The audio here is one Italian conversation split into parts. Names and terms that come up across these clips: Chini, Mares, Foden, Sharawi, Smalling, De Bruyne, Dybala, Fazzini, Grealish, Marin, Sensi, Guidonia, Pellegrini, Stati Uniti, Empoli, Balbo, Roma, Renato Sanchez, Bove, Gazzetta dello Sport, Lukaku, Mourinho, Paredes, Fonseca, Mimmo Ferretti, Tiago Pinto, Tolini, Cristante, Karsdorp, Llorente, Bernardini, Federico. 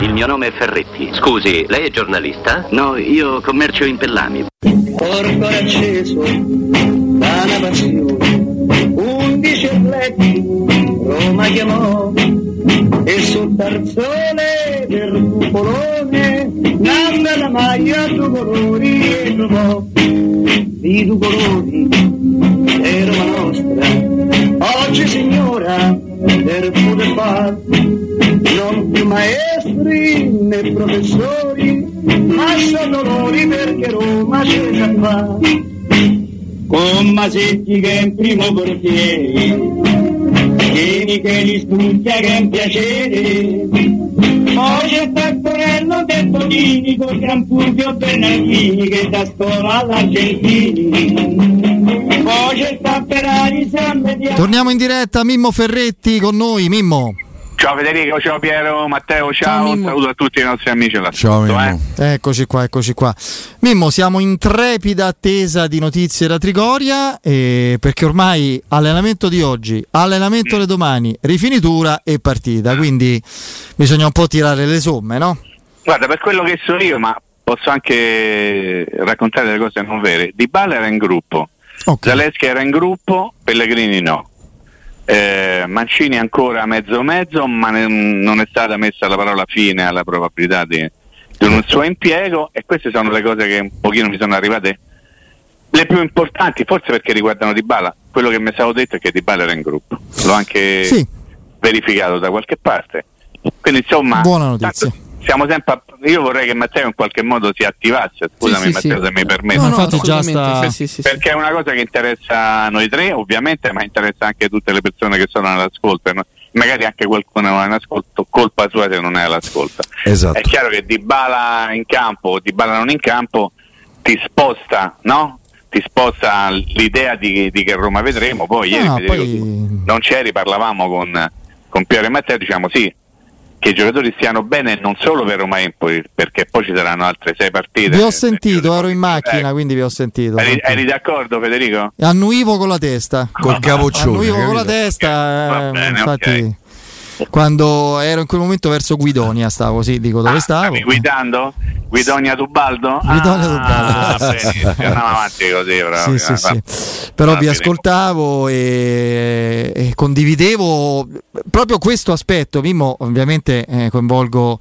Il mio nome è Ferretti. Scusi, lei è giornalista? No, io commercio in pellami. Porto acceso da una passione, 11 atletti Roma chiamò, e sul tarzone del cupolone nanda la maglia due colori e trovò. Di due colori è Roma nostra, oggi signora del pure bar. Non più maestri né professori, ma sono loro perché Roma c'è già qua. Con Masetti che è in primo portiere, Chini che li studia che è un piacere, poi c'è Tattorello del Tolini col Gran Fulvio Bernardini che da scuola all'Argentini. Torniamo in diretta, Mimmo Ferretti con noi. Mimmo. Ciao Federico, ciao Piero, Matteo, ciao, un saluto a tutti i nostri amici all'ascolto. Ciao Mimmo. Eccoci qua. Mimmo, siamo in trepida attesa di notizie da Trigoria, perché ormai allenamento di oggi, allenamento di domani, rifinitura e partita, quindi bisogna un po' tirare le somme, no? Guarda, per quello che so io, ma posso anche raccontare delle cose non vere, Dybala era in gruppo, okay. Zaleschi era in gruppo, Pellegrini no. Mancini ancora mezzo, ma non è stata messa la parola fine alla probabilità di un suo impiego, e queste sono le cose che un pochino mi sono arrivate le più importanti, forse perché riguardano Dybala. Quello che mi stavo detto è che Dybala era in gruppo, l'ho anche verificato da qualche parte, quindi insomma buona notizia. Siamo sempre io vorrei che Matteo in qualche modo si attivasse, scusami Matteo se mi permette, perché è una cosa che interessa noi tre ovviamente, ma interessa anche tutte le persone che sono all'ascolto, magari anche qualcuno non è all'ascolto, colpa sua se non è all'ascolto. Esatto. È chiaro che Dybala in campo o Dybala non in campo ti sposta, no? Ti sposta l'idea di che Roma vedremo. Poi non c'eri, parlavamo con Piero e Matteo, diciamo che i giocatori stiano bene non solo per Roma Empoli, perché poi ci saranno altre 6 partite. Vi ho sentito, ero in macchina, quindi vi ho sentito. Eri d'accordo Federico? Annuivo con la testa, col capoccione. Annuivo con la testa, bene, infatti quando ero in quel momento verso Guidonia stavo, dove stavo? Guidando? Guidonia Dubaldo? Benissimo, andiamo avanti così proprio. Però vi ascoltavo e condividevo proprio questo aspetto. Mimmo, ovviamente coinvolgo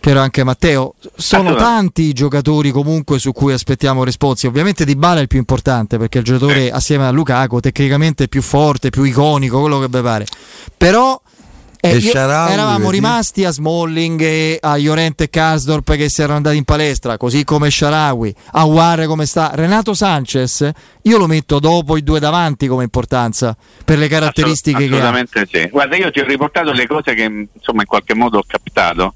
Piero, anche Matteo. Sono tanti i giocatori comunque su cui aspettiamo responsi. Ovviamente Dybala è il più importante, perché è il giocatore assieme a Lukaku tecnicamente è più forte, più iconico, quello che vi pare. Però eravamo rimasti a Smalling e a Llorente e Karsdorp che si erano andati in palestra, così come Sharawi, Aouar come sta, Renato Sanchez io lo metto dopo i due davanti come importanza per le caratteristiche che ha. Guarda, io ti ho riportato le cose che insomma in qualche modo ho captato,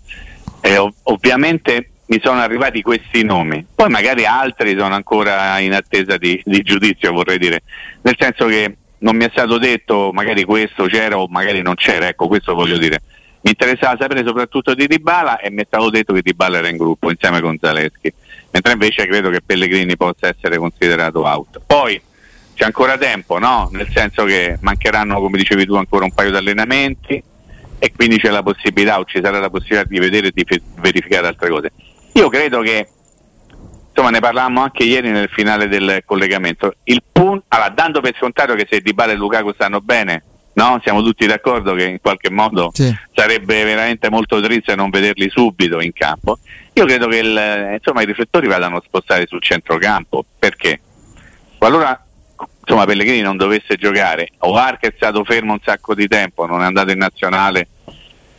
ovviamente mi sono arrivati questi nomi, poi magari altri sono ancora in attesa di giudizio, vorrei dire, nel senso che non mi è stato detto magari questo c'era o magari non c'era, ecco questo voglio dire. Mi interessava sapere soprattutto di Dybala e mi è stato detto che Dybala era in gruppo insieme con Zaleschi, mentre invece credo che Pellegrini possa essere considerato out. Poi c'è ancora tempo, no? Nel senso che mancheranno, come dicevi tu, ancora un paio di allenamenti e quindi c'è la possibilità o ci sarà la possibilità di vedere e di verificare altre cose. Io credo che insomma ne parlavamo anche ieri nel finale del collegamento, dando per scontato che se Dybala e Lukaku stanno bene no? Siamo tutti d'accordo che in qualche modo sì, sarebbe veramente molto triste non vederli subito in campo. Io credo che i riflettori vadano a spostare sul centrocampo, perché qualora Pellegrini non dovesse giocare, Aouar che è stato fermo un sacco di tempo, non è andato in nazionale,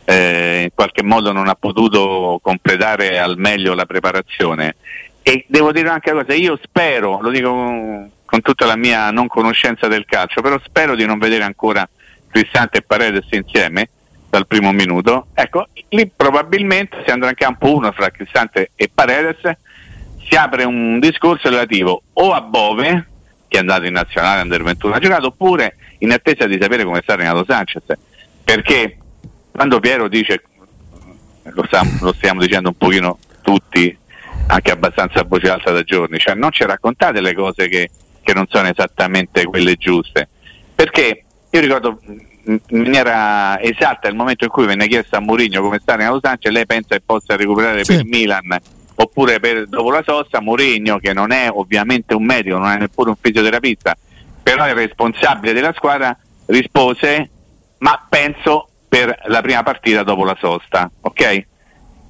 in qualche modo non ha potuto completare al meglio la preparazione. E devo dire anche una cosa, io spero, lo dico con tutta la mia non conoscenza del calcio, però spero di non vedere ancora Cristante e Paredes insieme dal primo minuto. Ecco, lì probabilmente se andrà in campo uno fra Cristante e Paredes si apre un discorso relativo o a Bove, che è andato in nazionale under 21, ha giocato, oppure in attesa di sapere come sta Renato Sanchez, perché quando Piero dice, lo stiamo dicendo un pochino tutti, anche abbastanza a voce alta da giorni, cioè non ci raccontate le cose che non sono esattamente quelle giuste, perché io ricordo in maniera esatta il momento in cui venne chiesto a Mourinho come sta Renato Sanchez, lei pensa che possa recuperare per Milan oppure dopo la sosta. Mourinho, che non è ovviamente un medico, non è neppure un fisioterapista, però è responsabile della squadra, rispose: ma penso per la prima partita dopo la sosta, ok?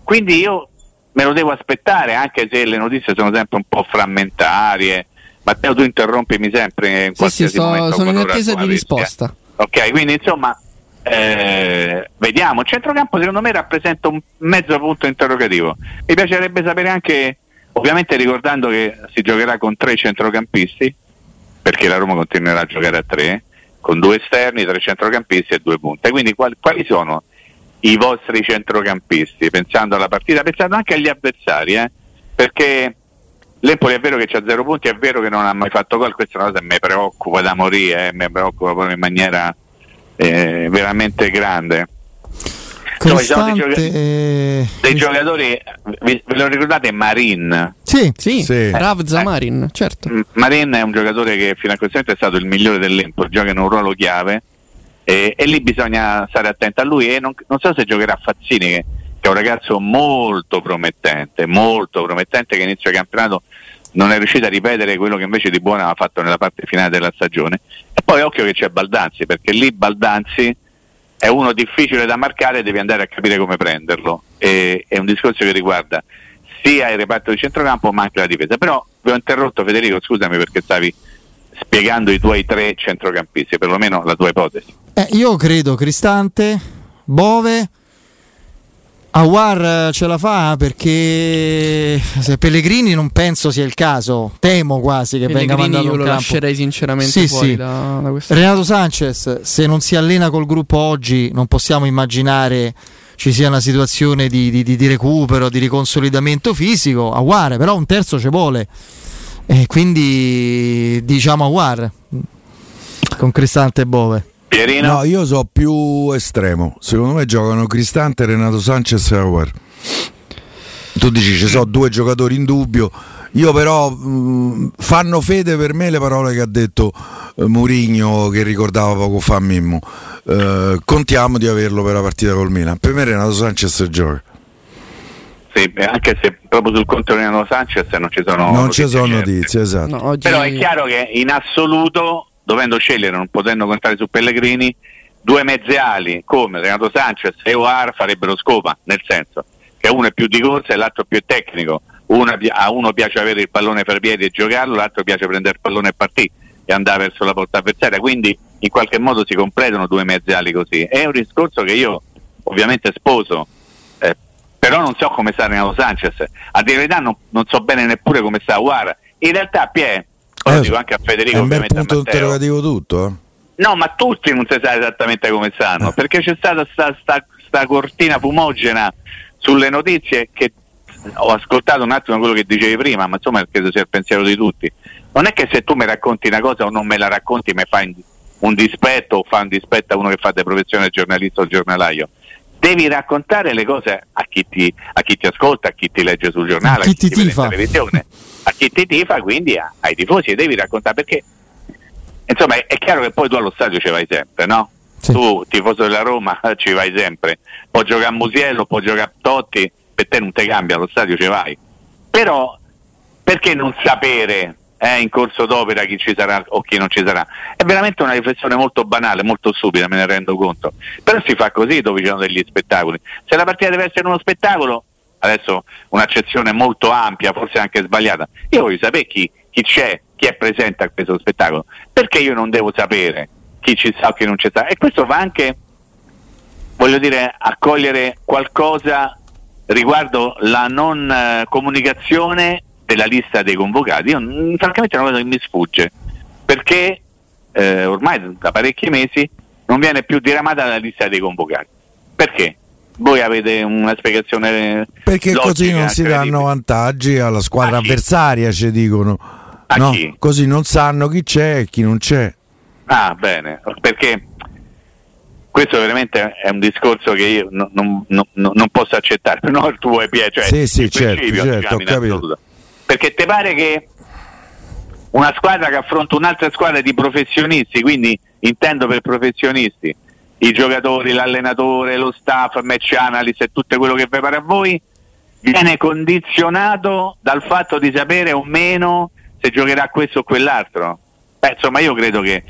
Quindi io me lo devo aspettare, anche se le notizie sono sempre un po' frammentarie. Matteo, tu interrompimi sempre in qualsiasi momento. Sono in attesa di risposta. Ok, quindi insomma vediamo, il centrocampo secondo me rappresenta un mezzo punto interrogativo. Mi piacerebbe sapere anche, ovviamente ricordando che si giocherà con 3 centrocampisti, perché la Roma continuerà a giocare a 3, con 2 esterni, 3 centrocampisti e 2 punte. Quindi quali sono i vostri centrocampisti, pensando alla partita, pensando anche agli avversari, perché l'Empoli è vero che c'ha 0 punti, è vero che non ha mai fatto gol, questa è una cosa che mi preoccupa da morire, mi preoccupa proprio in maniera veramente grande. Cristante, insomma, dei giocatori, ve lo ricordate Marin? Sì. Ravza Marin, certo. Marin è un giocatore che fino a questo momento è stato il migliore dell'Empoli, gioca in un ruolo chiave, e lì bisogna stare attenti a lui, e non so se giocherà Fazzini, che è un ragazzo molto promettente, che inizio campionato non è riuscito a ripetere quello che invece di buono aveva fatto nella parte finale della stagione. E poi occhio che c'è Baldanzi, perché lì Baldanzi è uno difficile da marcare, devi andare a capire come prenderlo, e è un discorso che riguarda sia il reparto di centrocampo ma anche la difesa. Però vi ho interrotto, Federico, scusami, perché stavi spiegando i tuoi 3 centrocampisti, perlomeno la tua ipotesi. Io credo Cristante, Bove, Aouar ce la fa, perché se Pellegrini non penso sia il caso, temo quasi che Pellegrini venga mandato in campo. Io lo lascerei sinceramente fuori. Da questa... Renato Sanchez, se non si allena col gruppo oggi non possiamo immaginare ci sia una situazione di recupero, di riconsolidamento fisico. Aouar però un terzo ce vuole, e quindi diciamo Aouar con Cristante e Bove. Pierino? No, io so più estremo. Secondo me giocano Cristante, Renato Sanchez e Aouar. Tu dici ci sono 2 giocatori in dubbio. Io però fanno fede per me le parole che ha detto Mourinho, che ricordava poco fa Mimmo. Contiamo di averlo per la partita col Milan. Per me Renato Sanchez gioca. Anche se proprio sul conto di Renato Sanchez non ci sono notizie, esatto. No, oggi... Però è chiaro che in assoluto, dovendo scegliere, non potendo contare su Pellegrini, 2 mezzi ali come Renato Sanchez e Aouar farebbero scopa, nel senso che uno è più di corsa e l'altro è più tecnico, a uno piace avere il pallone fra i piedi e giocarlo, l'altro piace prendere il pallone e partire e andare verso la porta avversaria, quindi in qualche modo si completano 2 mezzi ali così. È un discorso che io ovviamente sposo, però non so come sta Renato Sanchez, a dire la verità non so bene neppure come sta Aouar. In realtà lo dico anche a Federico, è un bel punto interrogativo tutto, No, ma tutti non si sa esattamente come stanno, perché c'è stata sta cortina fumogena sulle notizie, che ho ascoltato un attimo quello che dicevi prima, ma insomma credo sia il pensiero di tutti. Non è che se tu mi racconti una cosa o non me la racconti mi fai un dispetto, o fa un dispetto a uno che fa di professione giornalista o giornalaio. Devi raccontare le cose a chi ti ascolta, a chi ti legge sul giornale, a chi ti vede in televisione, a chi ti tifa, quindi ai tifosi, e devi raccontare, perché insomma è chiaro che poi tu allo stadio ci vai sempre, no? Sì. Tu tifoso della Roma ci vai sempre, può giocare a Musiello, può giocare a Totti, per te non te cambia, allo stadio ci vai. Però perché non sapere è in corso d'opera chi ci sarà o chi non ci sarà. È veramente una riflessione molto banale, molto stupida, me ne rendo conto, però si fa così dove ci sono degli spettacoli. Se la partita deve essere uno spettacolo, adesso un'accezione molto ampia, forse anche sbagliata, io voglio sapere chi c'è, chi è presente a questo spettacolo, perché io non devo sapere chi ci sta o chi non ci sta. E questo va anche, voglio dire, a cogliere qualcosa riguardo la non comunicazione della lista dei convocati. Io francamente è una cosa che mi sfugge, perché ormai da parecchi mesi non viene più diramata la lista dei convocati. Perché? Voi avete una spiegazione? Perché logica, così non si danno vantaggi alla squadra avversaria, ci dicono. A no, chi? Così non sanno chi c'è e chi non c'è. Ah, bene, perché questo veramente è un discorso che io non posso accettare, no, il tuo EPA, cioè sì, certo, ho capito. Perché te pare che una squadra che affronta un'altra squadra di professionisti, quindi intendo per professionisti i giocatori, l'allenatore, lo staff, match analyst e tutto quello che vi pare a voi, viene condizionato dal fatto di sapere o meno se giocherà questo o quell'altro? Insomma, io credo che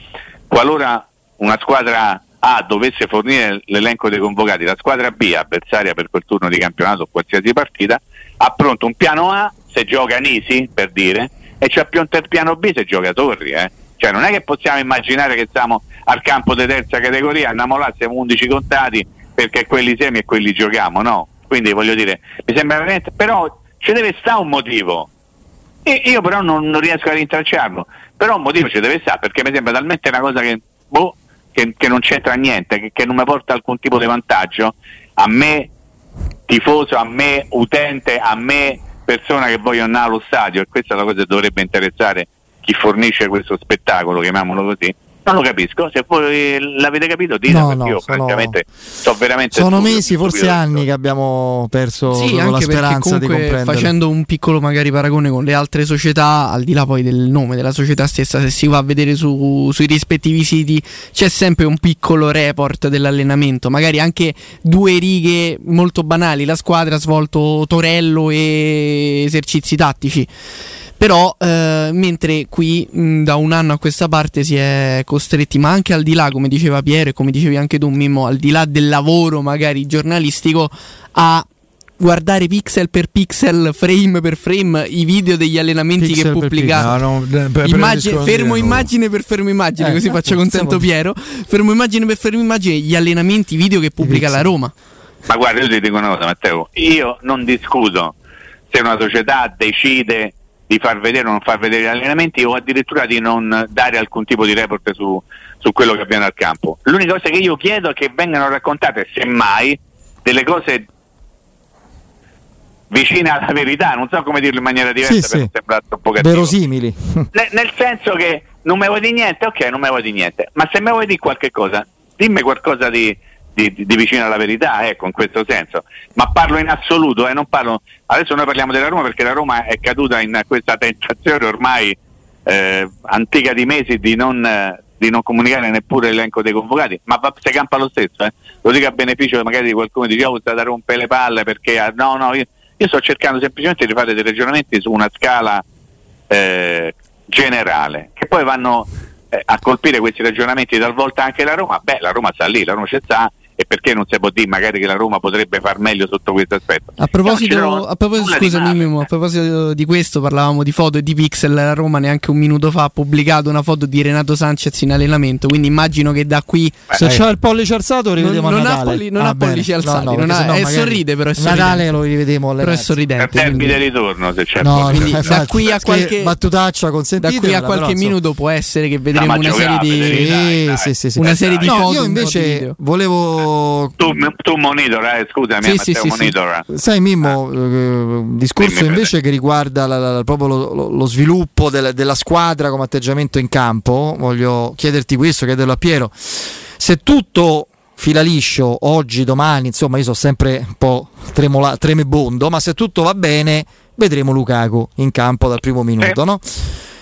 qualora una squadra A dovesse fornire l'elenco dei convocati, la squadra B, avversaria per quel turno di campionato o qualsiasi partita, ha pronto un piano A se gioca Nisi, per dire, e c'è pronto il piano B se gioca Torri, Cioè non è che possiamo immaginare che siamo al campo di terza categoria, andiamo là, siamo 11 contati perché quelli semi e quelli giochiamo, no? Quindi voglio dire, mi sembra veramente, però ci deve stare un motivo, e io però non riesco a rintracciarlo, però un motivo ci deve stare, perché mi sembra talmente una cosa che non c'entra niente, che non mi porta alcun tipo di vantaggio a me tifoso, a me utente, a me persona che voglio andare allo stadio, e questa è la cosa che dovrebbe interessare chi fornisce questo spettacolo, chiamiamolo così. Non lo capisco, se voi l'avete capito dite, perché io francamente sto veramente... Sono mesi, forse anni che abbiamo perso la speranza di comprendere. Facendo un piccolo magari paragone con le altre società, al di là poi del nome della società stessa, se si va a vedere sui rispettivi siti c'è sempre un piccolo report dell'allenamento, magari anche due righe molto banali, la squadra ha svolto torello e esercizi tattici. Però mentre qui da un anno a questa parte si è costretti, ma anche al di là, come diceva Piero e come dicevi anche tu Mimmo, al di là del lavoro magari giornalistico, a guardare pixel per pixel, frame per frame, i video degli allenamenti pixel che pubblicava. Fermo immagine per fermo immagine, così faccio contento Piero. Fermo immagine per fermo immagine, gli allenamenti video che pubblica la Roma. Ma guarda, io ti dico una cosa Matteo, io non discuto se una società decide di far vedere o non far vedere gli allenamenti, o addirittura di non dare alcun tipo di report su quello che avviene al campo. L'unica cosa che io chiedo è che vengano raccontate, semmai, delle cose vicine alla verità, non so come dirlo in maniera diversa, per sembrare un po' cattivo. Verosimili. Nel senso che non me vuoi di niente, ok, non me vuoi di niente, ma se me vuoi di qualche cosa, dimmi qualcosa di vicino alla verità, ecco, in questo senso. Ma parlo in assoluto, non parlo. Adesso noi parliamo della Roma perché la Roma è caduta in questa tentazione ormai antica di mesi di non comunicare neppure l'elenco dei convocati, ma se campa lo stesso, lo dico a beneficio magari di qualcuno che dice oh, state a rompere le palle perché io sto cercando semplicemente di fare dei ragionamenti su una scala generale, che poi vanno a colpire questi ragionamenti talvolta anche la Roma. La Roma sta lì, la Roma ci sta, e perché non si può dire magari che la Roma potrebbe far meglio sotto questo aspetto? A proposito di questo, parlavamo di foto e di pixel. La Roma neanche un minuto fa ha pubblicato una foto di Renato Sanchez in allenamento, quindi immagino che da qui se c'ha il pollice alzato rivediamo a Natale. Pollice alzati, sorride, però Natale lo rivedemo, però è sorridente per del ritorno, se c'è da qui a qualche battutaccia consentite, da qui a qualche minuto può essere che vedremo una serie di foto. Io invece volevo tu monitora, scusami, Matteo, monitora. Sai Mimmo, discorso invece che riguarda proprio lo sviluppo della squadra come atteggiamento in campo. Voglio chiederti questo, chiederlo a Piero: se tutto fila liscio oggi, domani, insomma, io sono sempre un po' tremebondo, ma se tutto va bene vedremo Lukaku in campo dal primo minuto, no?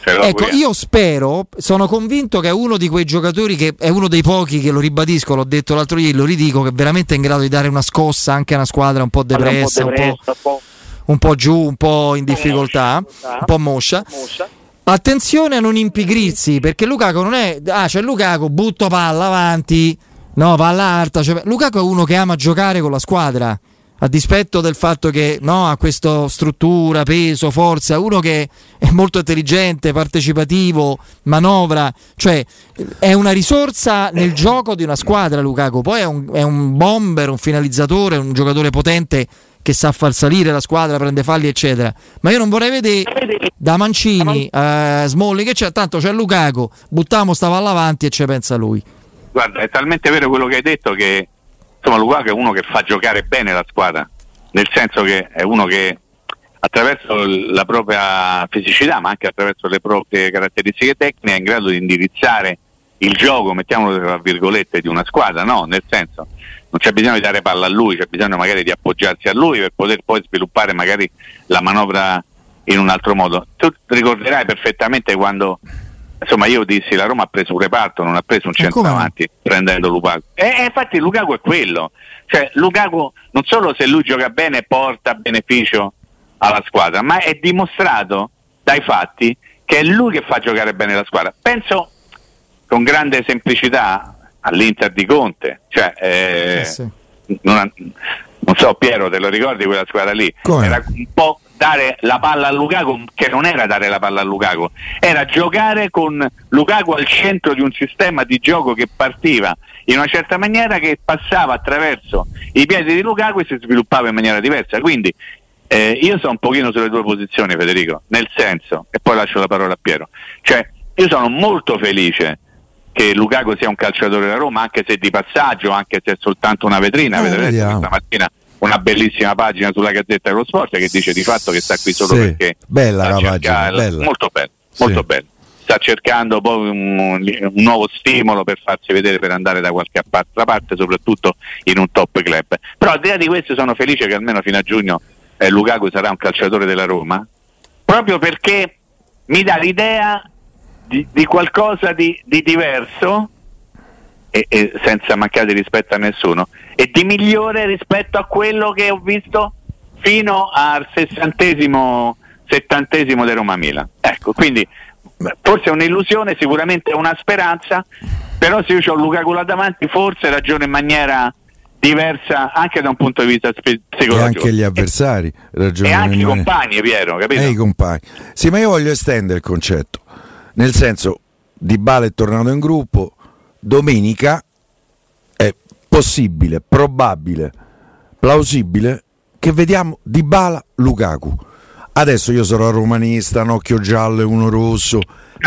Ecco, io spero, sono convinto che è uno di quei giocatori che è uno dei pochi che, lo ribadisco, l'ho detto l'altro ieri, lo ridico, che veramente è in grado di dare una scossa anche a una squadra un po' depressa, un po' giù, un po' in difficoltà, un po' moscia. attenzione a non impigrirsi, perché Lukaku non è c'è Lukaku, butto palla avanti, no, palla alta, cioè, Lukaku è uno che ama giocare con la squadra, a dispetto del fatto che no, ha questa struttura, peso, forza, uno che è molto intelligente, partecipativo, manovra, cioè è una risorsa nel gioco di una squadra Lukaku, poi è un bomber, un finalizzatore, un giocatore potente che sa far salire la squadra, prende falli eccetera, ma io non vorrei vedere da Mancini a Smalling che c'è, tanto c'è Lukaku, buttiamo sta palla avanti e ce pensa lui. Guarda, è talmente vero quello che hai detto che insomma Lukaku è uno che fa giocare bene la squadra, nel senso che è uno che attraverso la propria fisicità ma anche attraverso le proprie caratteristiche tecniche è in grado di indirizzare il gioco, mettiamolo tra virgolette, di una squadra, no? Nel senso, non c'è bisogno di dare palla a lui, c'è bisogno magari di appoggiarsi a lui per poter poi sviluppare magari la manovra in un altro modo. Tu ricorderai perfettamente quando insomma io dissi la Roma ha preso un reparto, non ha preso un centravanti prendendo Lukaku, e infatti Lukaku è quello, cioè Lukaku non solo se lui gioca bene porta beneficio alla squadra, ma è dimostrato dai fatti che è lui che fa giocare bene la squadra. Penso con grande semplicità all'Inter di Conte, cioè sì. Non so Piero, te lo ricordi quella squadra lì? Come? Era un po' dare la palla a Lukaku, che non era dare la palla a Lukaku, era giocare con Lukaku al centro di un sistema di gioco che partiva in una certa maniera, che passava attraverso i piedi di Lukaku e si sviluppava in maniera diversa. Quindi io sono un pochino sulle tue posizioni, Federico, nel senso, e poi lascio la parola a Piero, cioè io sono molto felice che Lukaku sia un calciatore della Roma, anche se di passaggio, anche se è soltanto una vetrina. Vedrete stamattina una bellissima pagina sulla Gazzetta dello Sport che dice di fatto che sta qui solo perché bella la pagina, bella. Molto bella, molto bella. Sta cercando poi un nuovo stimolo per farsi vedere, per andare da qualche altra parte, soprattutto in un top club. Però al di là di questo sono felice che almeno fino a giugno Lukaku sarà un calciatore della Roma, proprio perché mi dà l'idea di qualcosa di diverso e senza mancare di rispetto a nessuno, e di migliore rispetto a quello che ho visto fino al 60º, 70º del Roma Milan. Ecco, quindi forse è un'illusione, sicuramente è una speranza, però se io ho Lukaku là davanti forse ragiono in maniera diversa anche da un punto di vista psicologico. E anche gli avversari ragionano, e anche i compagni, Piero, capito? E i compagni. Sì, ma io voglio estendere il concetto. Nel senso, Dybala è tornato in gruppo, domenica è possibile, probabile, plausibile che vediamo Dybala Lukaku. Adesso io sarò romanista, un occhio giallo e uno rosso.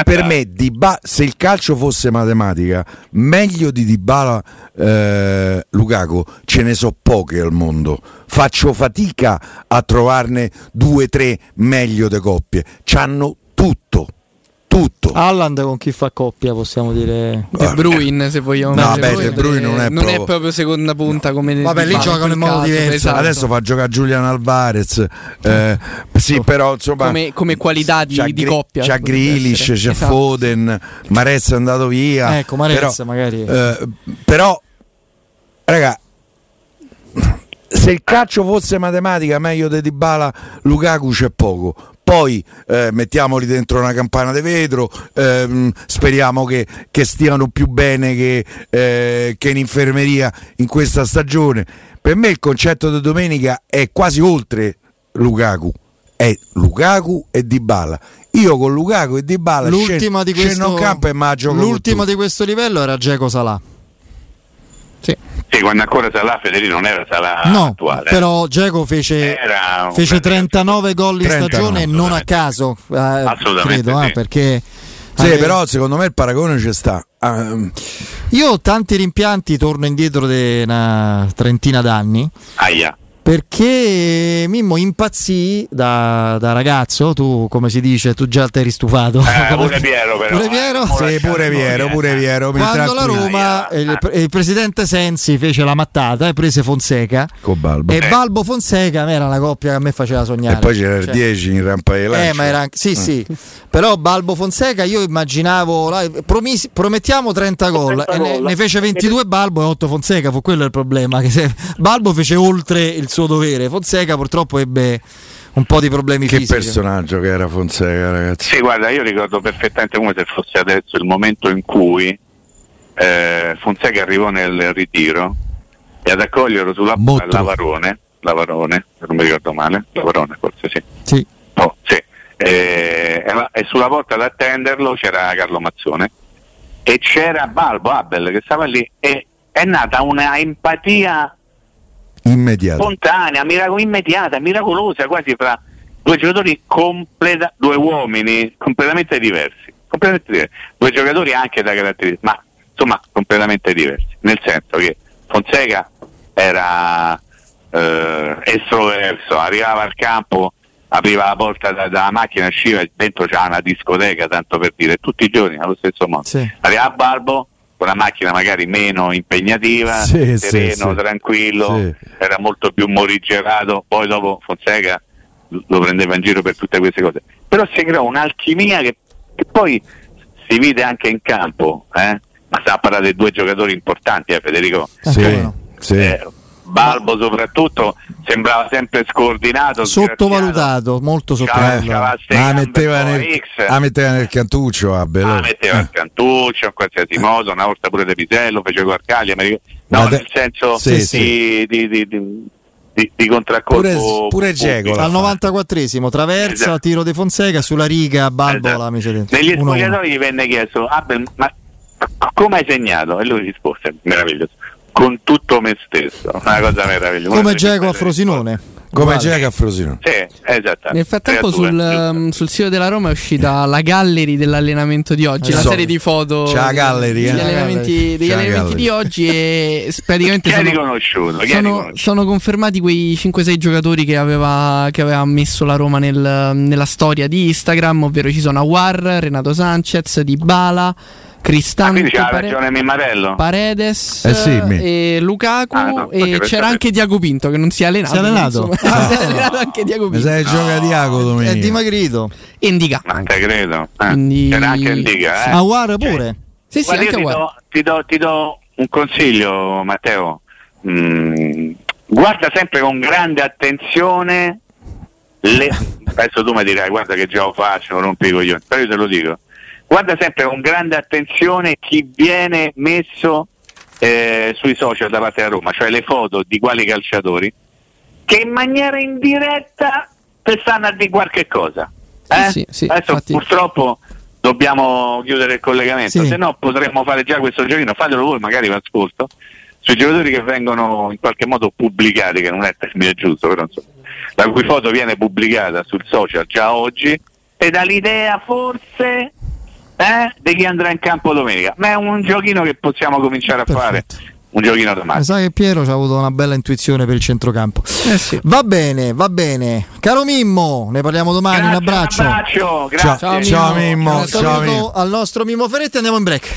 Per me Dybala, se il calcio fosse matematica, meglio di Dybala Lukaku ce ne so poche al mondo. Faccio fatica a trovarne 2-3 meglio di coppie. C'hanno tutto. Haaland con chi fa coppia, possiamo dire De Bruyne, se vogliamo. No, De Bruyne non è proprio seconda punta, no. Come vabbè, lì giocano in modo diverso. Esatto. Adesso fa giocare Julian Alvarez. Sì, però insomma come qualità di coppia. C'ha Grealish, c'è Foden, Mares è andato via. Ecco, Mares magari. Però raga, se il calcio fosse matematica, meglio di Dybala Lukaku c'è poco. Poi mettiamoli dentro una campana di vetro, speriamo che stiano più bene che in infermeria in questa stagione. Per me il concetto di domenica è quasi oltre Lukaku, è Lukaku e Dybala. Io con Lukaku e Dybala scendo in campo e me la gioco. L'ultima di questo livello era Geco Salah. Sì, quando ancora Salah, Federico, non era Salah attuale. Però Geco fece 39 gol in stagione, non a caso, assolutamente, credo, sì. Perché però secondo me il paragone ci sta. Io ho tanti rimpianti, torno indietro di una trentina d'anni. Ahia. Perché Mimmo impazzì da ragazzo, tu come si dice, tu già t'eri stufato. Pure Piero però. Pure Piero. Quando la Roma, il presidente Sensi fece la mattata e prese Fonseca. Con Balbo. E Balbo Fonseca era una coppia che a me faceva sognare. E poi c'era il 10 in rampa di lancio. Ma era sì. Però Balbo Fonseca io immaginavo, promettiamo 30 gol, ne fece 22 Balbo e 8 Fonseca, fu quello il problema, che Balbo fece oltre il suo dovere. Fonseca purtroppo ebbe un po' di problemi che fisici. Che personaggio che era Fonseca, ragazzi. Sì, guarda, io ricordo perfettamente come se fosse adesso il momento in cui Fonseca arrivò nel ritiro e ad accoglierlo sulla Lavarone, non mi ricordo male, Lavarone forse sì. Oh, sì. E sulla porta ad attenderlo c'era Carlo Mazzone e c'era Balbo, Abel, che stava lì, e è nata una empatia immediata, spontanea, immediata, miracolosa, quasi fra due giocatori due uomini completamente diversi, due giocatori anche da caratteristiche, ma insomma completamente diversi, nel senso che Fonseca era estroverso, arrivava al campo, apriva la porta dalla macchina, usciva e dentro c'era una discoteca, tanto per dire, tutti i giorni allo stesso modo. Sì. Arriva a Balbo con una macchina magari meno impegnativa, sereno, tranquillo, era molto più morigerato, poi dopo Fonseca lo prendeva in giro per tutte queste cose, però si creò un'alchimia che poi si vide anche in campo, ma stiamo parlando di due giocatori importanti, Federico? Balbo soprattutto sembrava sempre scordinato, sottovalutato, molto sottovalutato. La metteva nel cantuccio, nel cantuccio in qualsiasi modo, una volta pure De Pisello fece Guarcaglia, di contraccolpo pure Geco al 94esimo, traversa, esatto. Tiro di Fonseca sulla riga, Balbo la mise dentro. Negli spogliatori gli venne chiesto: Abel, ma come hai segnato? E lui rispose: meraviglioso, con tutto me stesso, una cosa meravigliosa. Come Geco a Frosinone. Sì, esatto. Nel frattempo sul sito della Roma è uscita la gallery dell'allenamento di oggi, la serie di foto. C'è la gallery degli allenamenti di oggi e praticamente sono confermati quei 5-6 giocatori che aveva messo la Roma nella storia di Instagram, ovvero ci sono Aouar, Renato Sanchez, Dybala, Cristante, Paredes e Lukaku, e c'era anche Tiago Pinto che non si è allenato. Anche Tiago Pinto. Se gioca Tiago domenica. È dimagrito. Indica. Quindi... C'era anche Indica. Aouar pure. Sì, guarda, anche Aouar. Ti do un consiglio, Matteo. Guarda sempre con grande attenzione Adesso tu mi dirai: guarda che gioco faccio, non rompi i coglioni. Però io te lo dico. Guarda sempre con grande attenzione chi viene messo sui social da parte della Roma, cioè le foto di quali calciatori che in maniera indiretta pensano a di qualche cosa. Adesso infatti... purtroppo dobbiamo chiudere il collegamento, se no potremmo fare già questo giochino, fatelo voi magari per ascolto, sui giocatori che vengono in qualche modo pubblicati, che non è termine giusto, però insomma, la cui foto viene pubblicata sul social già oggi e dà l'idea forse... di chi andrà in campo domenica, ma è un giochino che possiamo cominciare a fare, un giochino domani. Sai che Piero ci ha avuto una bella intuizione per il centrocampo. Va bene caro Mimmo, ne parliamo domani. Grazie, un abbraccio. Ciao Mimmo. Un saluto al nostro Mimmo Ferretti, andiamo in break.